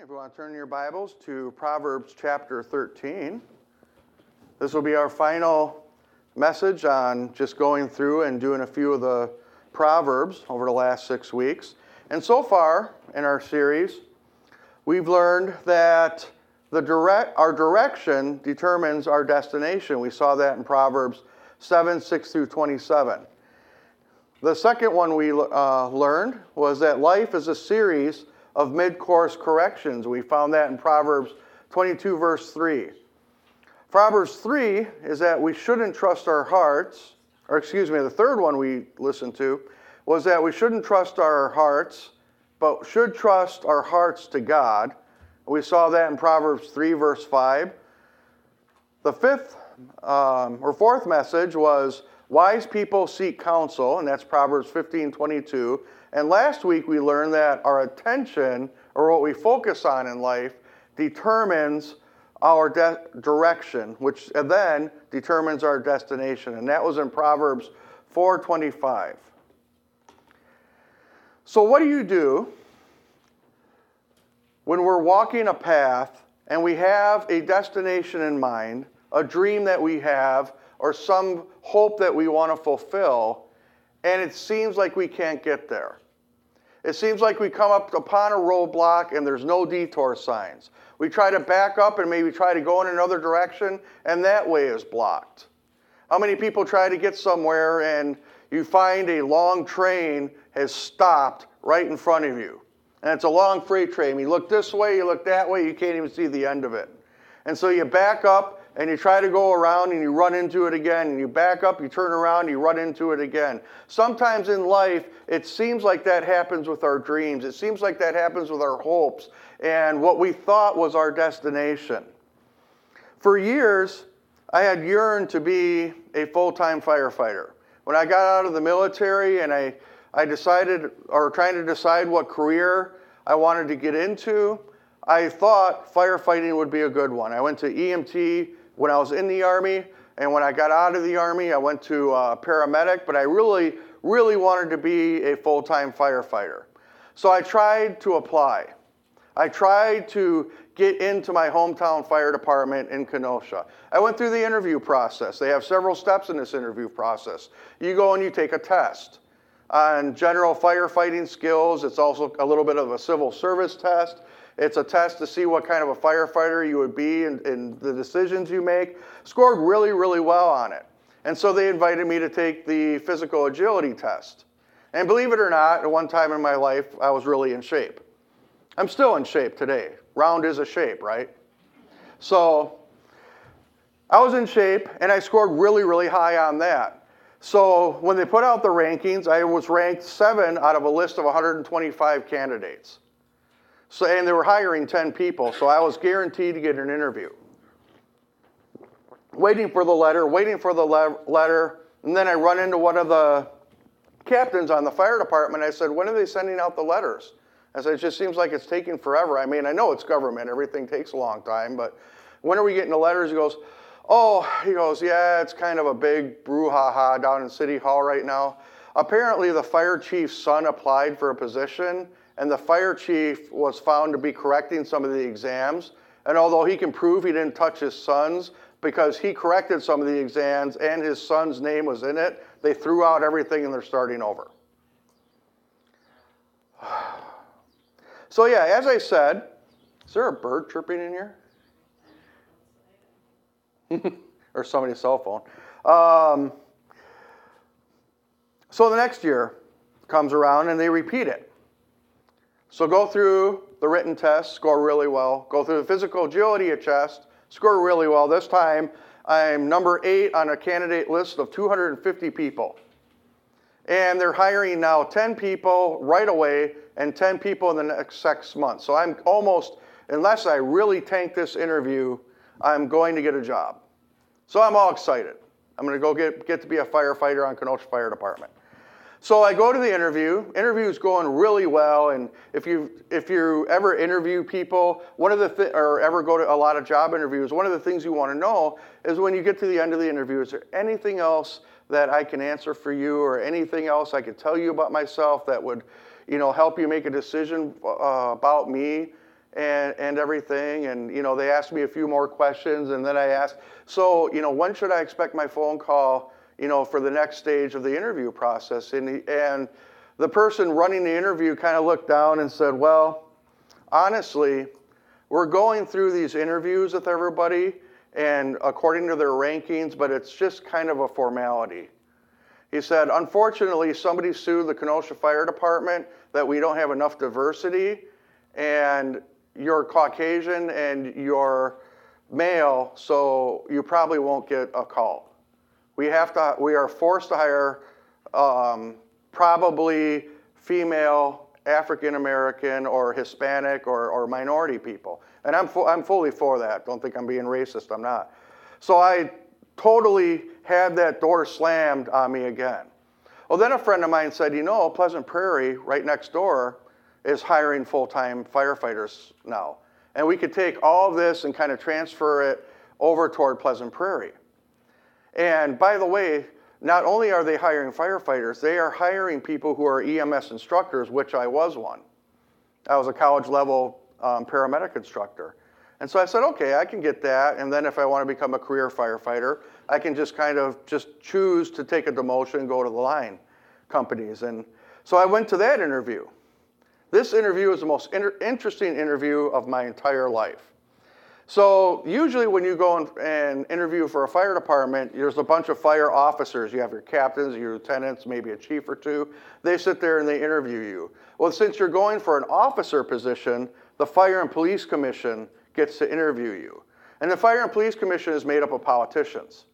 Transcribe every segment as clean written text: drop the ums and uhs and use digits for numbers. Everyone turn your Bibles to Proverbs chapter 13. This will be our final message on just going through and doing a few of the Proverbs over the last 6 weeks. And so far in our series, we've learned that our direction determines our destination. We saw that in Proverbs 7, 6 through 27. The second one we learned was that life is a series of mid-course corrections. We found that in Proverbs 22, verse 3. Proverbs 3 is that we shouldn't trust our hearts, the third one we listened to was that we shouldn't trust our hearts, but should trust our hearts to God. We saw that in Proverbs 3, verse 5. The fourth message was wise people seek counsel, and that's Proverbs 15:22. And last week we learned that our attention, or what we focus on in life, determines our direction, which then determines our destination. And that was in Proverbs 4:25. So what do you do when we're walking a path and we have a destination in mind, a dream that we have, or some hope that we want to fulfill, and it seems like we can't get there? It seems like we come up upon a roadblock and there's no detour signs. We try to back up and maybe try to go in another direction, and that way is blocked. How many people try to get somewhere and you find a long train has stopped right in front of you? And it's a long freight train. You look this way, you look that way, you can't even see the end of it. And so you back up, and you try to go around and you run into it again, and you back up, you turn around, you run into it again. Sometimes in life, it seems like that happens with our dreams. It seems like that happens with our hopes and what we thought was our destination. For years, I had yearned to be a full-time firefighter. When I got out of the military and I decided, or trying to decide what career I wanted to get into, I thought firefighting would be a good one. I went to EMT when I was in the Army, and when I got out of the Army, I went to paramedic, but I really, really wanted to be a full-time firefighter. So I tried to apply. I tried to get into my hometown fire department in Kenosha. I went through the interview process. They have several steps in this interview process. You go and you take a test on general firefighting skills. It's also a little bit of a civil service test. It's a test to see what kind of a firefighter you would be and the decisions you make. Scored really, really well on it. And so they invited me to take the physical agility test. And believe it or not, at one time in my life, I was really in shape. I'm still in shape today. Round is a shape, right? So I was in shape, and I scored really, really high on that. So when they put out the rankings, I was ranked 7 out of a list of 125 candidates. So, and they were hiring 10 people, so I was guaranteed to get an interview. Waiting for the letter, and then I run into one of the captains on the fire department. I said, when are they sending out the letters? I said, it just seems like it's taking forever. I mean, I know it's government. Everything takes a long time, but when are we getting the letters? He goes, yeah, it's kind of a big brouhaha down in City Hall right now. Apparently, the fire chief's son applied for a position, and the fire chief was found to be correcting some of the exams. And although he can prove he didn't touch his son's, because he corrected some of the exams and his son's name was in it, they threw out everything and they're starting over. So yeah, as I said, is there a bird chirping in here? Or somebody's cell phone. So the next year comes around and they repeat it. So go through the written test, score really well. Go through the physical agility test, score really well. This time, I'm number 8 on a candidate list of 250 people. And they're hiring now 10 people right away and 10 people in the next 6 months. So I'm almost, unless I really tank this interview, I'm going to get a job. So I'm all excited. I'm going to go get to be a firefighter on Kenosha Fire Department. So I go to the interview. Interview's going really well, and if you ever interview people, or ever go to a lot of job interviews, one of the things you want to know is when you get to the end of the interview, is there anything else that I can answer for you, or anything else I could tell you about myself that would, help you make a decision about me? and everything. And, you know, they asked me a few more questions. And then I asked, so, you know, when should I expect my phone call, you know, for the next stage of the interview process? And the person running the interview kind of looked down and said, well, honestly, we're going through these interviews with everybody and according to their rankings, but it's just kind of a formality. He said, unfortunately, somebody sued the Kenosha Fire Department that we don't have enough diversity, and you're Caucasian and you're male, so you probably won't get a call. We are forced to hire probably female, African American, or Hispanic, or minority people. And I'm fully for that. Don't think I'm being racist. I'm not. So I totally had that door slammed on me again. Well, then a friend of mine said, you know, Pleasant Prairie, right next door, is hiring full-time firefighters now. And we could take all of this and kind of transfer it over toward Pleasant Prairie. And by the way, not only are they hiring firefighters, they are hiring people who are EMS instructors, which I was one. I was a college-level paramedic instructor. And so I said, okay, I can get that. And then if I want to become a career firefighter, I can just kind of just choose to take a demotion and go to the line companies. And so I went to that interview. This interview is the most interesting interview of my entire life. So usually when you go and interview for a fire department, there's a bunch of fire officers. You have your captains, your lieutenants, maybe a chief or two. They sit there and they interview you. Well, since you're going for an officer position, the Fire and Police Commission gets to interview you. And the Fire and Police Commission is made up of politicians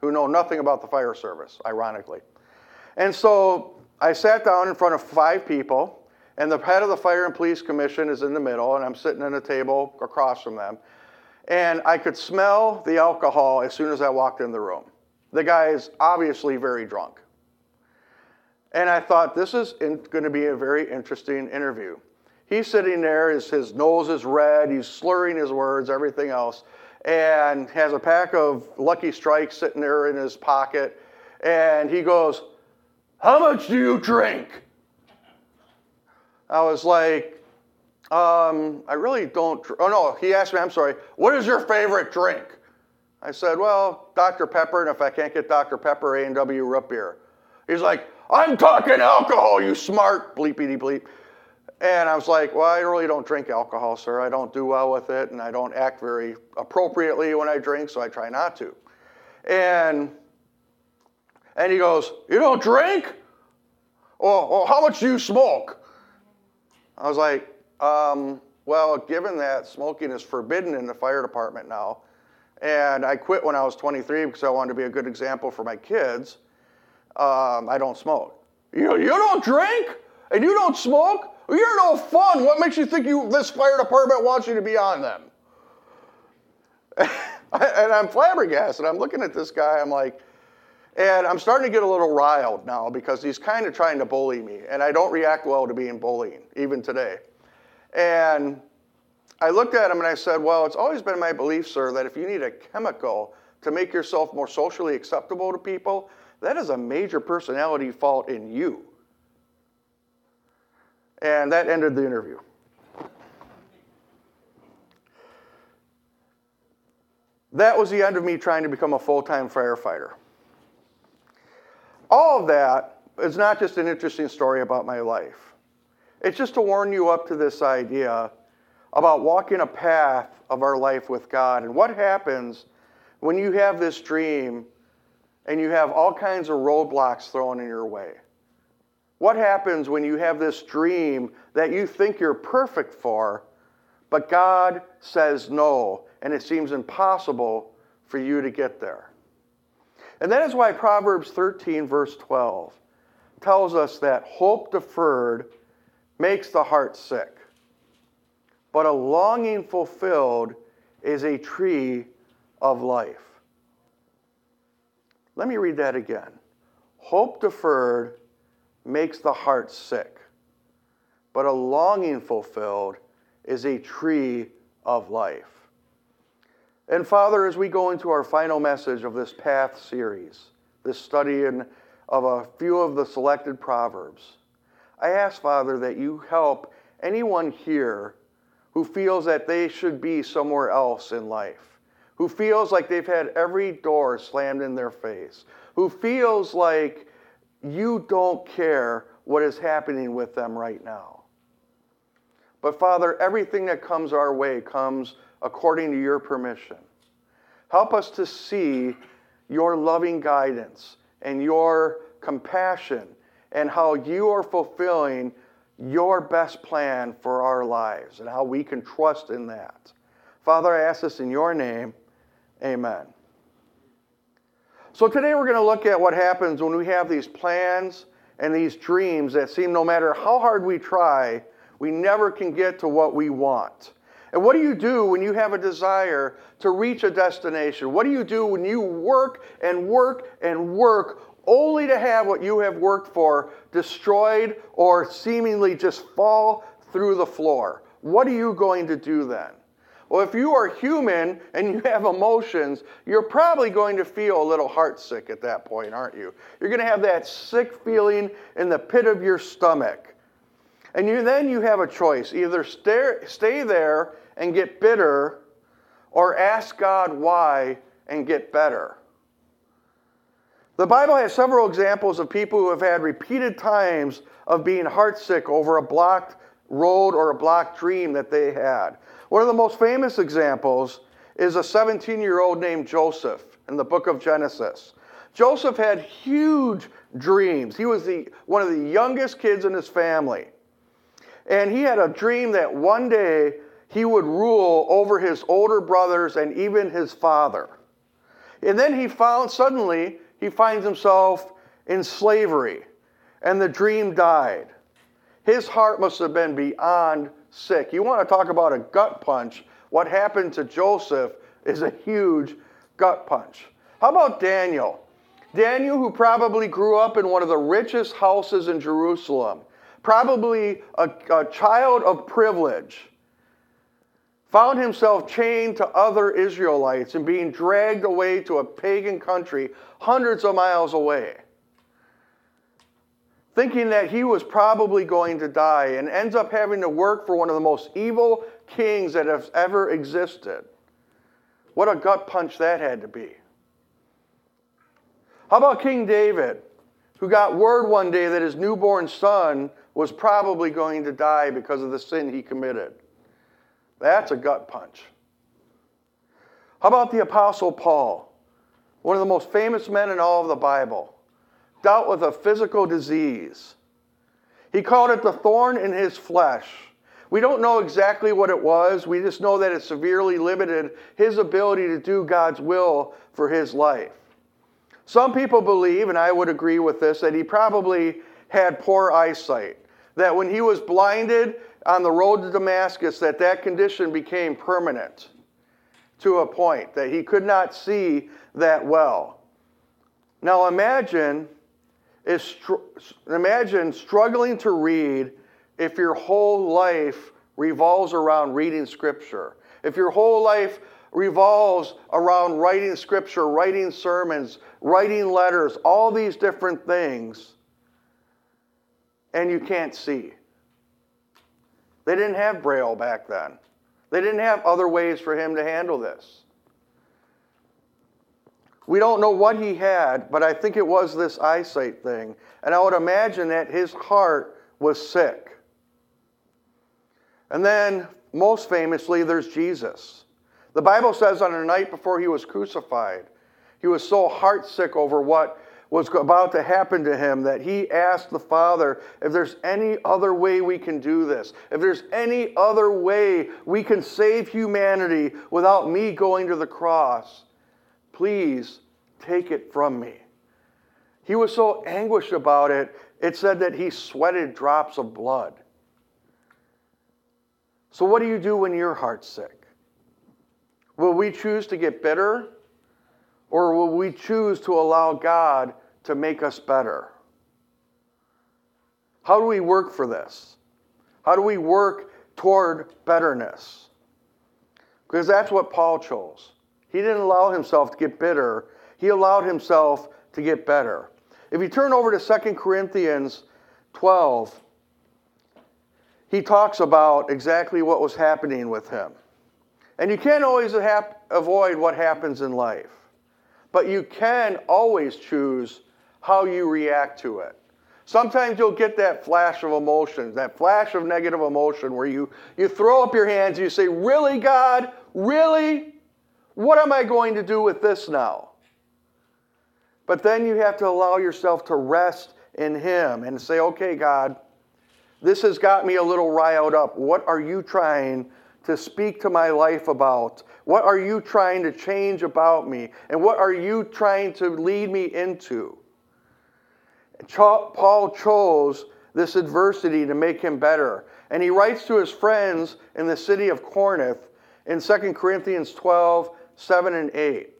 who know nothing about the fire service, ironically. And so I sat down in front of five people, and the head of the Fire and Police Commission is in the middle, and I'm sitting at a table across from them. And I could smell the alcohol as soon as I walked in the room. The guy is obviously very drunk. And I thought, this is going to be a very interesting interview. He's sitting there, his nose is red, he's slurring his words, everything else, and has a pack of Lucky Strikes sitting there in his pocket. And he goes, how much do you drink? I was like, I really don't. Oh, no, he asked me, I'm sorry, what is your favorite drink? I said, well, Dr. Pepper, and if I can't get Dr. Pepper, A&W root beer. He's like, I'm talking alcohol, you smart bleepity bleep. And I was like, well, I really don't drink alcohol, sir. I don't do well with it, and I don't act very appropriately when I drink, so I try not to. And he goes, you don't drink? Oh, how much do you smoke? I was like, well, given that smoking is forbidden in the fire department now, and I quit when I was 23 because I wanted to be a good example for my kids, I don't smoke. You don't drink? And you don't smoke? You're no fun. What makes you think this fire department wants you to be on them? And I'm flabbergasted. I'm looking at this guy. I'm like, and I'm starting to get a little riled now because he's kind of trying to bully me. And I don't react well to being bullied, even today. And I looked at him and I said, well, it's always been my belief, sir, that if you need a chemical to make yourself more socially acceptable to people, that is a major personality fault in you. And that ended the interview. That was the end of me trying to become a full-time firefighter. All of that is not just an interesting story about my life. It's just to warm you up to this idea about walking a path of our life with God. And what happens when you have this dream and you have all kinds of roadblocks thrown in your way? What happens when you have this dream that you think you're perfect for, but God says no, and it seems impossible for you to get there? And that is why Proverbs 13, verse 12, tells us that hope deferred makes the heart sick, but a longing fulfilled is a tree of life. Let me read that again. Hope deferred makes the heart sick, but a longing fulfilled is a tree of life. And Father, as we go into our final message of this Path series, this study of a few of the selected Proverbs, I ask, Father, that you help anyone here who feels that they should be somewhere else in life, who feels like they've had every door slammed in their face, who feels like you don't care what is happening with them right now. But Father, everything that comes our way comes according to your permission. Help us to see your loving guidance and your compassion and how you are fulfilling your best plan for our lives and how we can trust in that. Father, I ask this in your name. Amen. So today we're going to look at what happens when we have these plans and these dreams that seem no matter how hard we try, we never can get to what we want. And what do you do when you have a desire to reach a destination? What do you do when you work and work and work only to have what you have worked for destroyed or seemingly just fall through the floor? What are you going to do then? Well, if you are human and you have emotions, you're probably going to feel a little heartsick at that point, aren't you? You're going to have that sick feeling in the pit of your stomach. And then you have a choice. Either stay there and get bitter, or ask God why and get better. The Bible has several examples of people who have had repeated times of being heartsick over a blocked road or a blocked dream that they had. One of the most famous examples is a 17-year-old named Joseph in the book of Genesis. Joseph had huge dreams. He was one of the youngest kids in his family. And he had a dream that one day he would rule over his older brothers and even his father. And then he finds himself in slavery, and the dream died. His heart must have been beyond sick. You want to talk about a gut punch. What happened to Joseph is a huge gut punch. How about Daniel? Daniel, who probably grew up in one of the richest houses in Jerusalem, probably a child of privilege, found himself chained to other Israelites and being dragged away to a pagan country hundreds of miles away, thinking that he was probably going to die, and ends up having to work for one of the most evil kings that has ever existed. What a gut punch that had to be. How about King David, who got word one day that his newborn son was probably going to die because of the sin he committed? That's a gut punch. How about the Apostle Paul, one of the most famous men in all of the Bible, dealt with a physical disease. He called it the thorn in his flesh. We don't know exactly what it was. We just know that it severely limited his ability to do God's will for his life. Some people believe, and I would agree with this, that he probably had poor eyesight, that when he was blinded on the road to Damascus, that condition became permanent to a point, that he could not see that well. Now imagine struggling to read if your whole life revolves around reading Scripture. If your whole life revolves around writing Scripture, writing sermons, writing letters, all these different things, and you can't see. They didn't have Braille back then. They didn't have other ways for him to handle this. We don't know what he had, but I think it was this eyesight thing. And I would imagine that his heart was sick. And then, most famously, there's Jesus. The Bible says on the night before he was crucified, he was so heartsick over what was about to happen to him that he asked the Father, if there's any other way we can do this, if there's any other way we can save humanity without me going to the cross, please take it from me. He was so anguished about it, it said that he sweated drops of blood. So what do you do when your heart's sick? Will we choose to get bitter, or will we choose to allow God to make us better? How do we work for this? How do we work toward betterness? Because that's what Paul chose. He didn't allow himself to get bitter. He allowed himself to get better. If you turn over to 2 Corinthians 12, he talks about exactly what was happening with him. And you can't always avoid what happens in life. But you can always choose how you react to it. Sometimes you'll get that flash of emotion, that flash of negative emotion where you throw up your hands and you say, really, God? Really? What am I going to do with this now? But then you have to allow yourself to rest in Him and say, okay, God, this has got me a little riled up. What are you trying to speak to my life about? What are you trying to change about me? And what are you trying to lead me into? Paul chose this adversity to make him better. And he writes to his friends in the city of Corinth in 2 Corinthians 12, 7 and 8.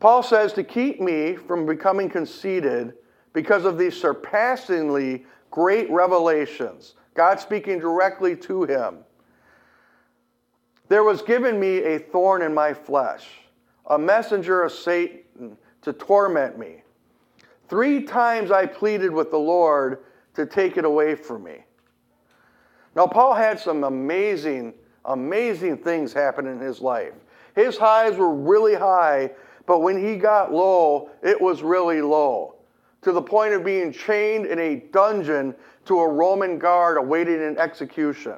Paul says, to keep me from becoming conceited because of these surpassingly great revelations, God speaking directly to him, there was given me a thorn in my flesh, a messenger of Satan to torment me. 3 times I pleaded with the Lord to take it away from me. Now, Paul had some amazing, amazing things happen in his life. His highs were really high, but when he got low, it was really low, to the point of being chained in a dungeon to a Roman guard awaiting an execution.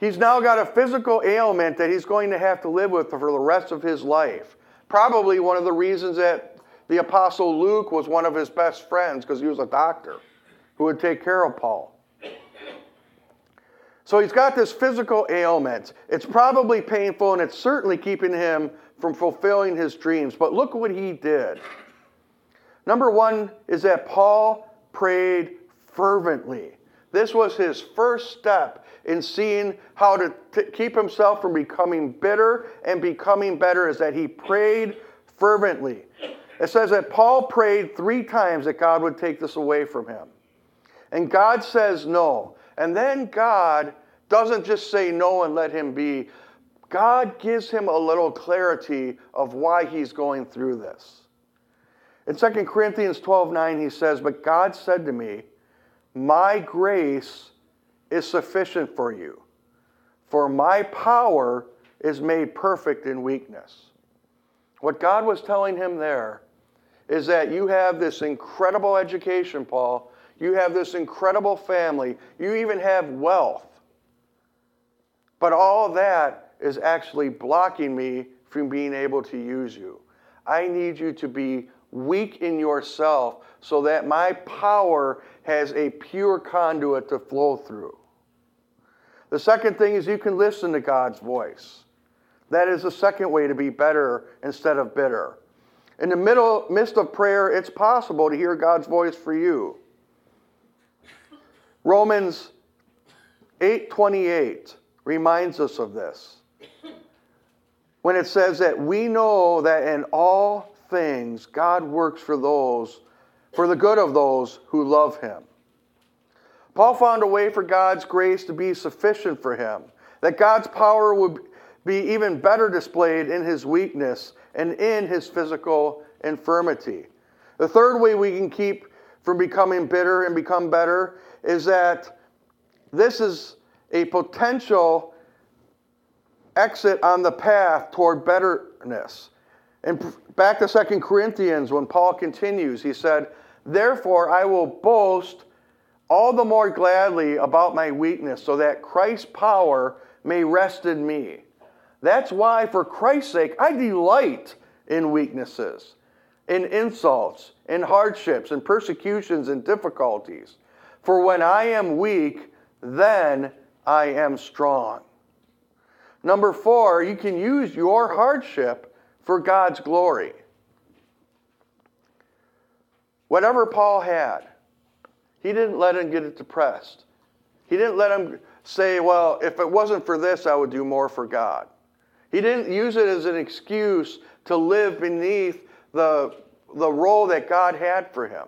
He's now got a physical ailment that he's going to have to live with for the rest of his life. Probably one of the reasons that the Apostle Luke was one of his best friends, because he was a doctor who would take care of Paul. So he's got this physical ailment. It's probably painful, and it's certainly keeping him from fulfilling his dreams. But look what he did. Number one is that Paul prayed fervently. This was his first step in seeing how to keep himself from becoming bitter and becoming better, is that he prayed fervently. It says that Paul prayed 3 times that God would take this away from him. And God says no. And then God doesn't just say no and let him be. God gives him a little clarity of why he's going through this. In 2 Corinthians 12:9, he says, but God said to me, my grace is sufficient for you, for my power is made perfect in weakness. What God was telling him there is that you have this incredible education, Paul. You have this incredible family. You even have wealth. But all that is actually blocking me from being able to use you. I need you to be weak in yourself so that my power has a pure conduit to flow through. The second thing is you can listen to God's voice. That is the second way to be better instead of bitter. In the midst of prayer, it's possible to hear God's voice for you. Romans 8:28 reminds us of this, when it says that we know that in all things God works for the good of those who love Him. Paul found a way for God's grace to be sufficient for him, that God's power would be even better displayed in his weakness and in his physical infirmity. The third way we can keep from becoming bitter and become better is that this is a potential exit on the path toward betterness. And back to 2 Corinthians, when Paul continues, he said, therefore I will boast all the more gladly about my weakness, so that Christ's power may rest in me. That's why, for Christ's sake, I delight in weaknesses, in insults, in hardships, in persecutions, in difficulties. For when I am weak, then I am strong. Number 4, you can use your hardship for God's glory. Whatever Paul had, he didn't let him get it depressed. He didn't let him say, well, if it wasn't for this, I would do more for God. He didn't use it as an excuse to live beneath the role that God had for him.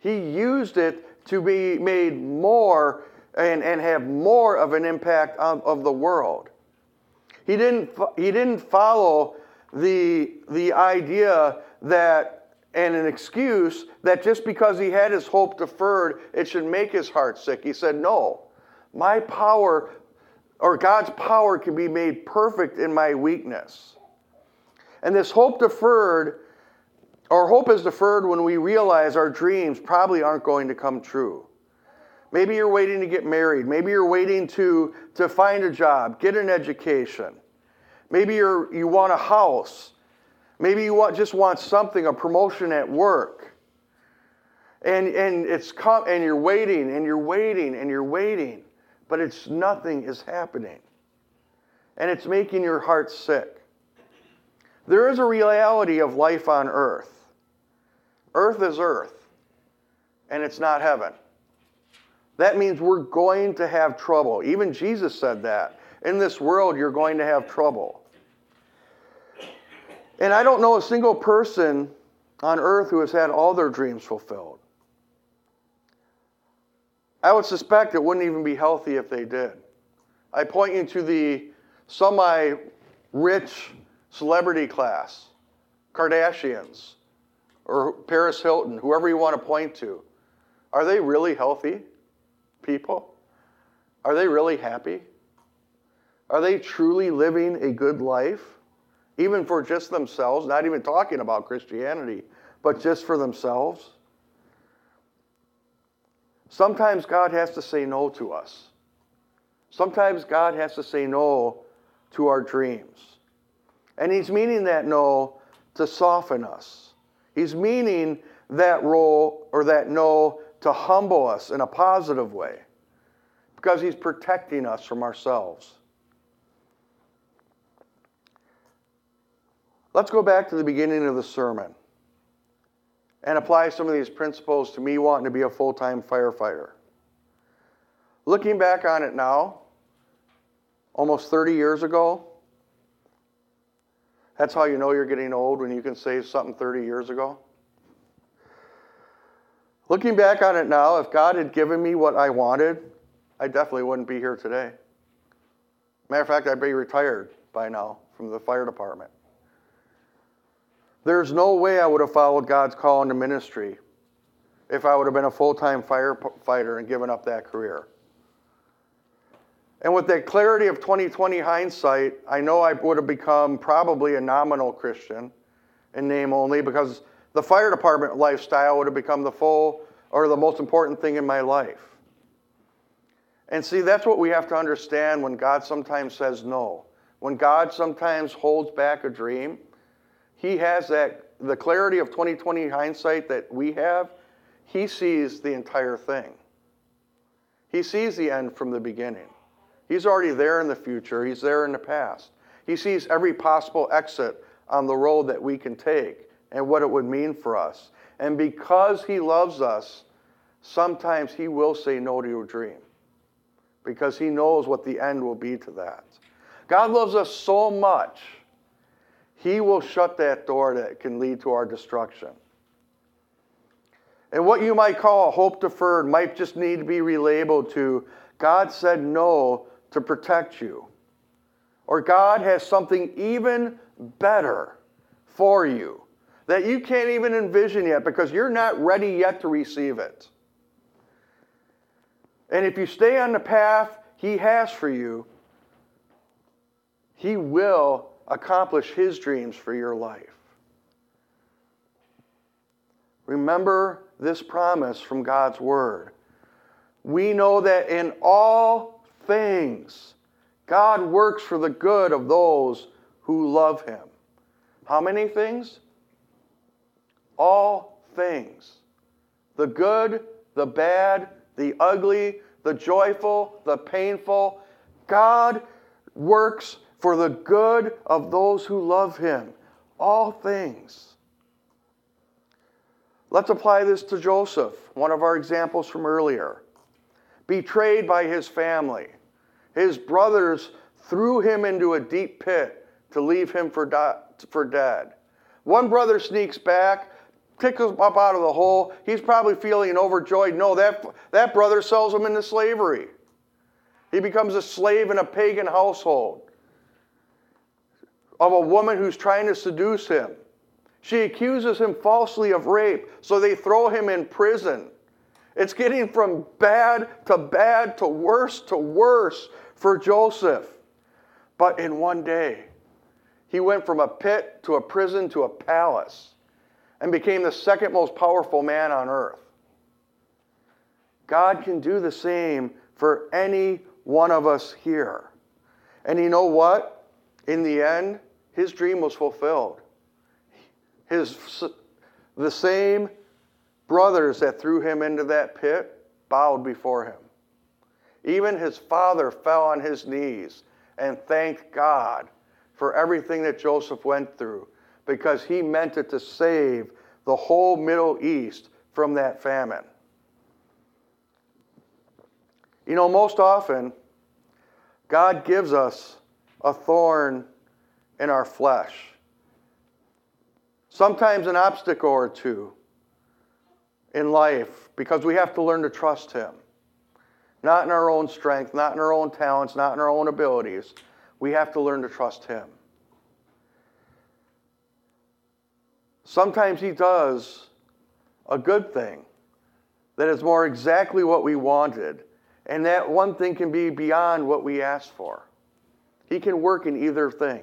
He used it to be made more and have more of an impact of the world. He didn't follow the idea that and an excuse that just because he had his hope deferred, it should make his heart sick. He said, no, my power or God's power can be made perfect in my weakness. And this hope deferred, our hope is deferred when we realize our dreams probably aren't going to come true. Maybe you're waiting to get married. Maybe you're waiting to find a job, get an education. Maybe you want a house. Maybe you just want something, a promotion at work. And you're waiting and you're waiting and you're waiting, but nothing is happening. And it's making your heart sick. There is a reality of life on earth. Earth is earth, and it's not heaven. That means we're going to have trouble. Even Jesus said that. In this world, you're going to have trouble. And I don't know a single person on earth who has had all their dreams fulfilled. I would suspect it wouldn't even be healthy if they did. I point you to the semi-rich celebrity class, Kardashians, or Paris Hilton, whoever you want to point to. Are they really healthy people? Are they really happy? Are they truly living a good life? Even for just themselves, not even talking about Christianity, but just for themselves. Sometimes God has to say no to us. Sometimes God has to say no to our dreams. And he's meaning that no to soften us. He's meaning that role or that no to humble us in a positive way, because he's protecting us from ourselves. Let's go back to the beginning of the sermon and apply some of these principles to me wanting to be a full-time firefighter. Looking back on it now, almost 30 years ago, that's how you know you're getting old, when you can say something 30 years ago. Looking back on it now, if God had given me what I wanted, I definitely wouldn't be here today. Matter of fact, I'd be retired by now from the fire department. There's no way I would have followed God's call into ministry if I would have been a full-time firefighter and given up that career. And with that clarity of 2020 hindsight, I know I would have become probably a nominal Christian in name only, because the fire department lifestyle would have become the most important thing in my life. And see, that's what we have to understand when God sometimes says no. When God sometimes holds back a dream, he has the clarity of 2020 hindsight that we have. He sees the entire thing. He sees the end from the beginning. He's already there in the future. He's there in the past. He sees every possible exit on the road that we can take and what it would mean for us. And because he loves us, sometimes he will say no to your dream, because he knows what the end will be to that. God loves us so much, he will shut that door that can lead to our destruction. And what you might call a hope deferred might just need to be relabeled to, God said no to protect you. Or God has something even better for you that you can't even envision yet, because you're not ready yet to receive it. And if you stay on the path he has for you, he will accomplish his dreams for your life. Remember this promise from God's word. We know that in all things, God works for the good of those who love him. How many things? All things. The good, the bad, the ugly, the joyful, the painful. God works for the good of those who love him. All things. Let's apply this to Joseph, one of our examples from earlier. Betrayed by his family. His brothers threw him into a deep pit to leave him for dead. One brother sneaks back, picks him up out of the hole. He's probably feeling overjoyed. No, that brother sells him into slavery. He becomes a slave in a pagan household of a woman who's trying to seduce him. She accuses him falsely of rape, so they throw him in prison. It's getting from bad to worse for Joseph. But in one day, he went from a pit to a prison to a palace and became the second most powerful man on earth. God can do the same for any one of us here. And you know what? In the end, his dream was fulfilled. The same brothers that threw him into that pit bowed before him. Even his father fell on his knees and thanked God for everything that Joseph went through, because he meant it to save the whole Middle East from that famine. You know, most often, God gives us a thorn in our flesh. Sometimes an obstacle or two in life, because we have to learn to trust him. Not in our own strength, not in our own talents, not in our own abilities. We have to learn to trust him. Sometimes he does a good thing that is more exactly what we wanted, and that one thing can be beyond what we asked for. He can work in either thing.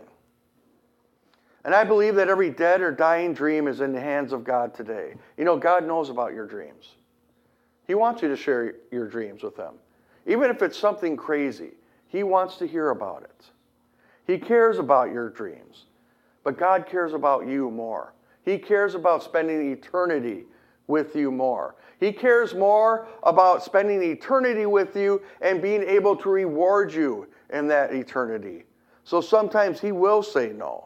And I believe that every dead or dying dream is in the hands of God today. You know, God knows about your dreams. He wants you to share your dreams with him. Even if it's something crazy, he wants to hear about it. He cares about your dreams, but God cares about you more. He cares about spending eternity with you more. He cares more about spending eternity with you and being able to reward you in that eternity. So sometimes he will say no.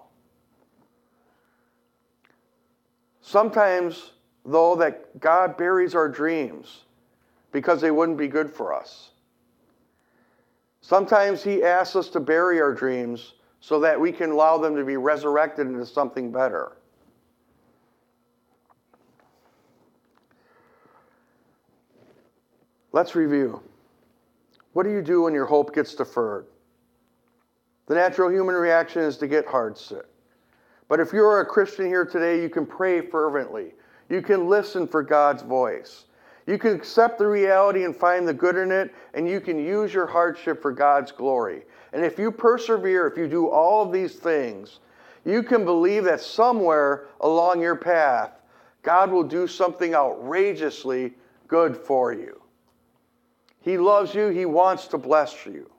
Sometimes, though, that God buries our dreams because they wouldn't be good for us. Sometimes he asks us to bury our dreams so that we can allow them to be resurrected into something better. Let's review. What do you do when your hope gets deferred? The natural human reaction is to get heartsick. But if you're a Christian here today, you can pray fervently. You can listen for God's voice. You can accept the reality and find the good in it, and you can use your hardship for God's glory. And if you persevere, if you do all of these things, you can believe that somewhere along your path, God will do something outrageously good for you. He loves you. He wants to bless you.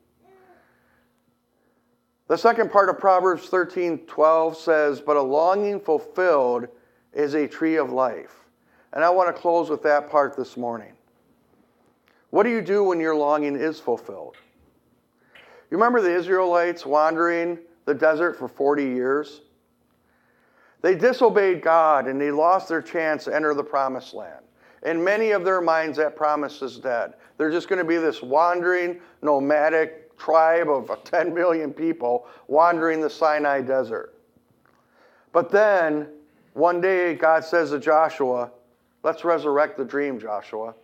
The second part of Proverbs 13:12 says, "But a longing fulfilled is a tree of life." And I want to close with that part this morning. What do you do when your longing is fulfilled? You remember the Israelites wandering the desert for 40 years? They disobeyed God and they lost their chance to enter the promised land. In many of their minds, that promise is dead. They're just going to be this wandering, nomadic tribe of 10 million people wandering the Sinai Desert. But then, one day, God says to Joshua, "Let's resurrect the dream, Joshua.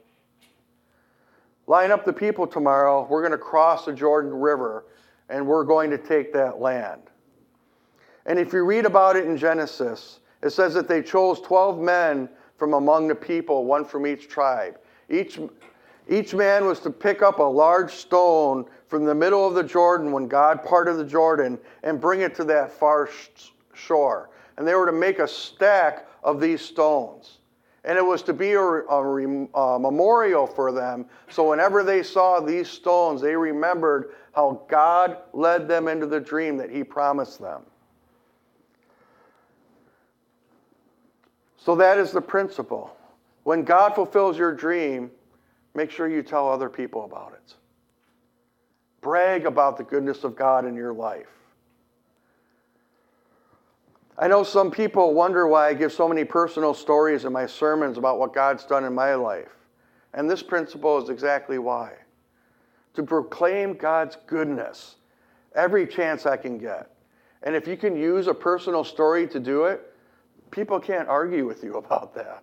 Line up the people tomorrow. We're going to cross the Jordan River, and we're going to take that land." And if you read about it in Genesis, it says that they chose 12 men from among the people, one from each tribe. Each man was to pick up a large stone from the middle of the Jordan when God parted the Jordan and bring it to that far shore. And they were to make a stack of these stones. And it was to be a memorial for them. So whenever they saw these stones, they remembered how God led them into the dream that he promised them. So that is the principle. When God fulfills your dream, make sure you tell other people about it. Brag about the goodness of God in your life. I know some people wonder why I give so many personal stories in my sermons about what God's done in my life. And this principle is exactly why. To proclaim God's goodness every chance I can get. And if you can use a personal story to do it, people can't argue with you about that.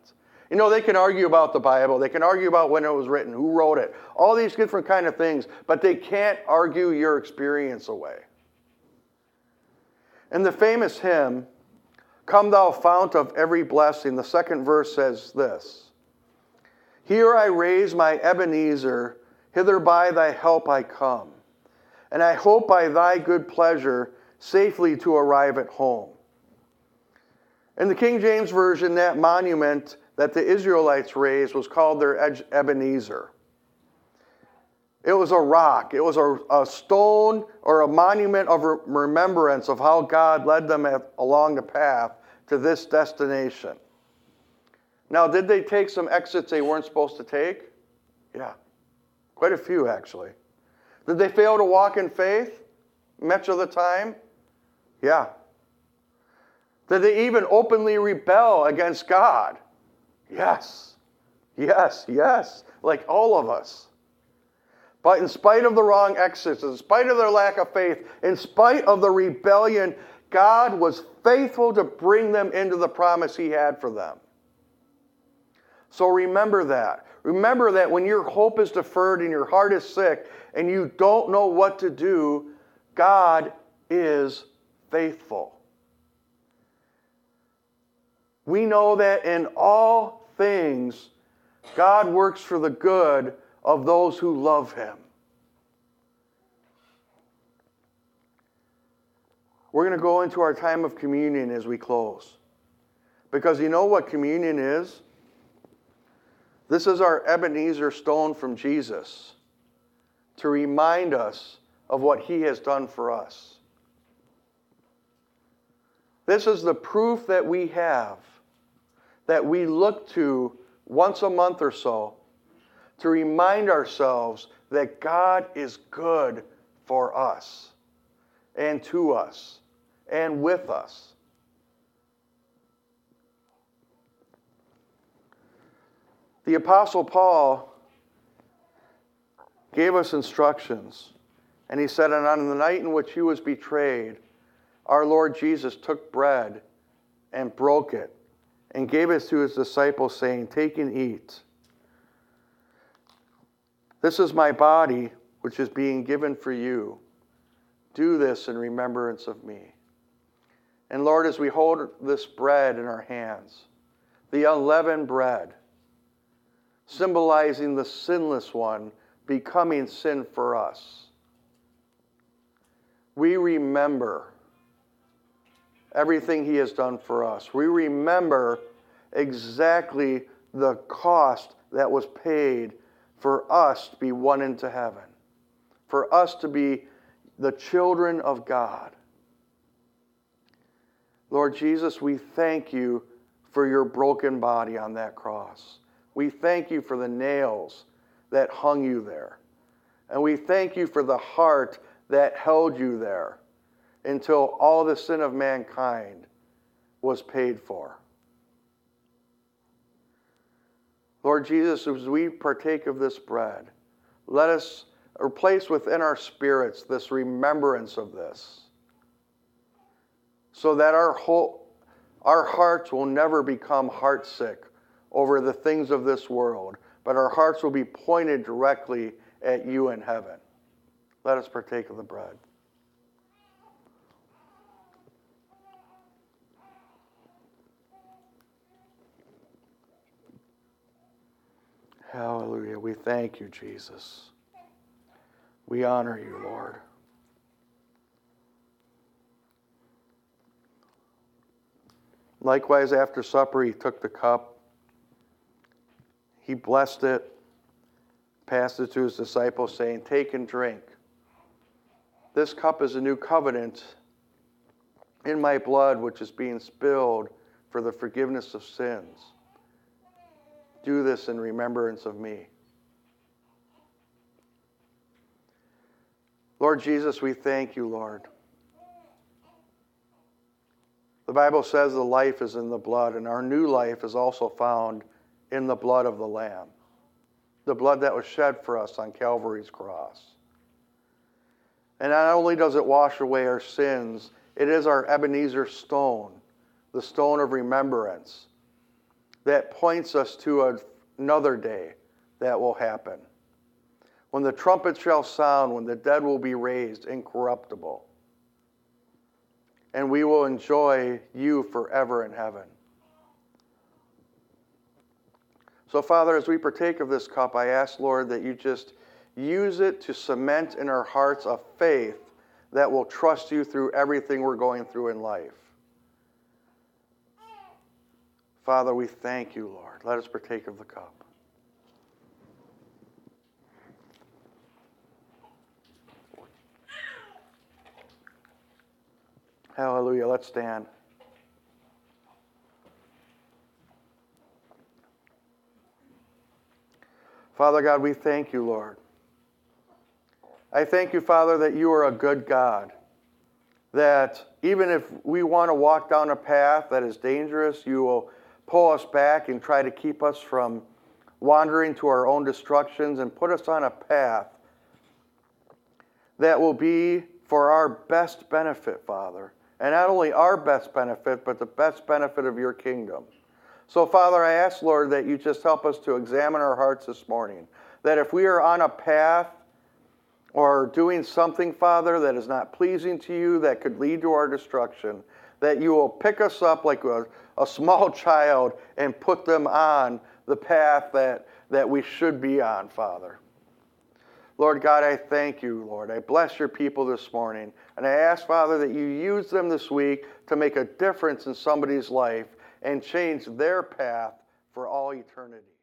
You know, they can argue about the Bible. They can argue about when it was written, who wrote it, all these different kind of things, but they can't argue your experience away. In the famous hymn, Come Thou Fount of Every Blessing, the second verse says this: Here I raise my Ebenezer, hither by thy help I come, and I hope by thy good pleasure safely to arrive at home. In the King James Version, that monument that the Israelites raised was called their Ebenezer. It was a rock. It was a stone or a monument of remembrance of how God led them along the path to this destination. Now, did they take some exits they weren't supposed to take? Yeah, quite a few actually. Did they fail to walk in faith much of the time? Yeah. Did they even openly rebel against God? Yes. Yes, yes, like all of us. But in spite of the wrong exits, in spite of their lack of faith, in spite of the rebellion, God was faithful to bring them into the promise he had for them. So remember that. Remember that when your hope is deferred and your heart is sick and you don't know what to do, God is faithful. We know that in all things, God works for the good of those who love him. We're going to go into our time of communion as we close. Because you know what communion is? This is our Ebenezer stone from Jesus to remind us of what he has done for us. This is the proof that we have, that we look to once a month or so to remind ourselves that God is good for us and to us and with us. The Apostle Paul gave us instructions, and he said, "And on the night in which he was betrayed, our Lord Jesus took bread and broke it and gave it to his disciples, saying, Take and eat. This is my body, which is being given for you. Do this in remembrance of me." And Lord, as we hold this bread in our hands, the unleavened bread, symbolizing the sinless one becoming sin for us, we remember everything he has done for us. We remember exactly the cost that was paid for us to be one into heaven, for us to be the children of God. Lord Jesus, we thank you for your broken body on that cross. We thank you for the nails that hung you there. And we thank you for the heart that held you there until all the sin of mankind was paid for. Lord Jesus, as we partake of this bread, let us replace within our spirits this remembrance of this, so that our hearts will never become heartsick over the things of this world, but our hearts will be pointed directly at you in heaven. Let us partake of the bread. Hallelujah. We thank you, Jesus. We honor you, Lord. Likewise, after supper, he took the cup. He blessed it, passed it to his disciples, saying, Take and drink. This cup is a new covenant in my blood, which is being spilled for the forgiveness of sins. Do this in remembrance of me. Lord Jesus, we thank you, Lord. The Bible says the life is in the blood, and our new life is also found in the blood of the Lamb, the blood that was shed for us on Calvary's cross. And not only does it wash away our sins, it is our Ebenezer stone, the stone of remembrance, that points us to another day that will happen. When the trumpet shall sound, when the dead will be raised incorruptible. and we will enjoy you forever in heaven. So, Father, as we partake of this cup, I ask, Lord, that you just use it to cement in our hearts a faith that will trust you through everything we're going through in life. Father, we thank you, Lord. Let us partake of the cup. Hallelujah. Let's stand. Father God, we thank you, Lord. I thank you, Father, that you are a good God, that even if we want to walk down a path that is dangerous, you will pull us back and try to keep us from wandering to our own destructions and put us on a path that will be for our best benefit, Father, and not only our best benefit, but the best benefit of your kingdom. So, Father, I ask, Lord, that you just help us to examine our hearts this morning, that if we are on a path or doing something, Father, that is not pleasing to you, that could lead to our destruction, that you will pick us up like a small child and put them on the path that we should be on, Father. Lord God, I thank you, Lord. I bless your people this morning. And I ask, Father, that you use them this week to make a difference in somebody's life and change their path for all eternity.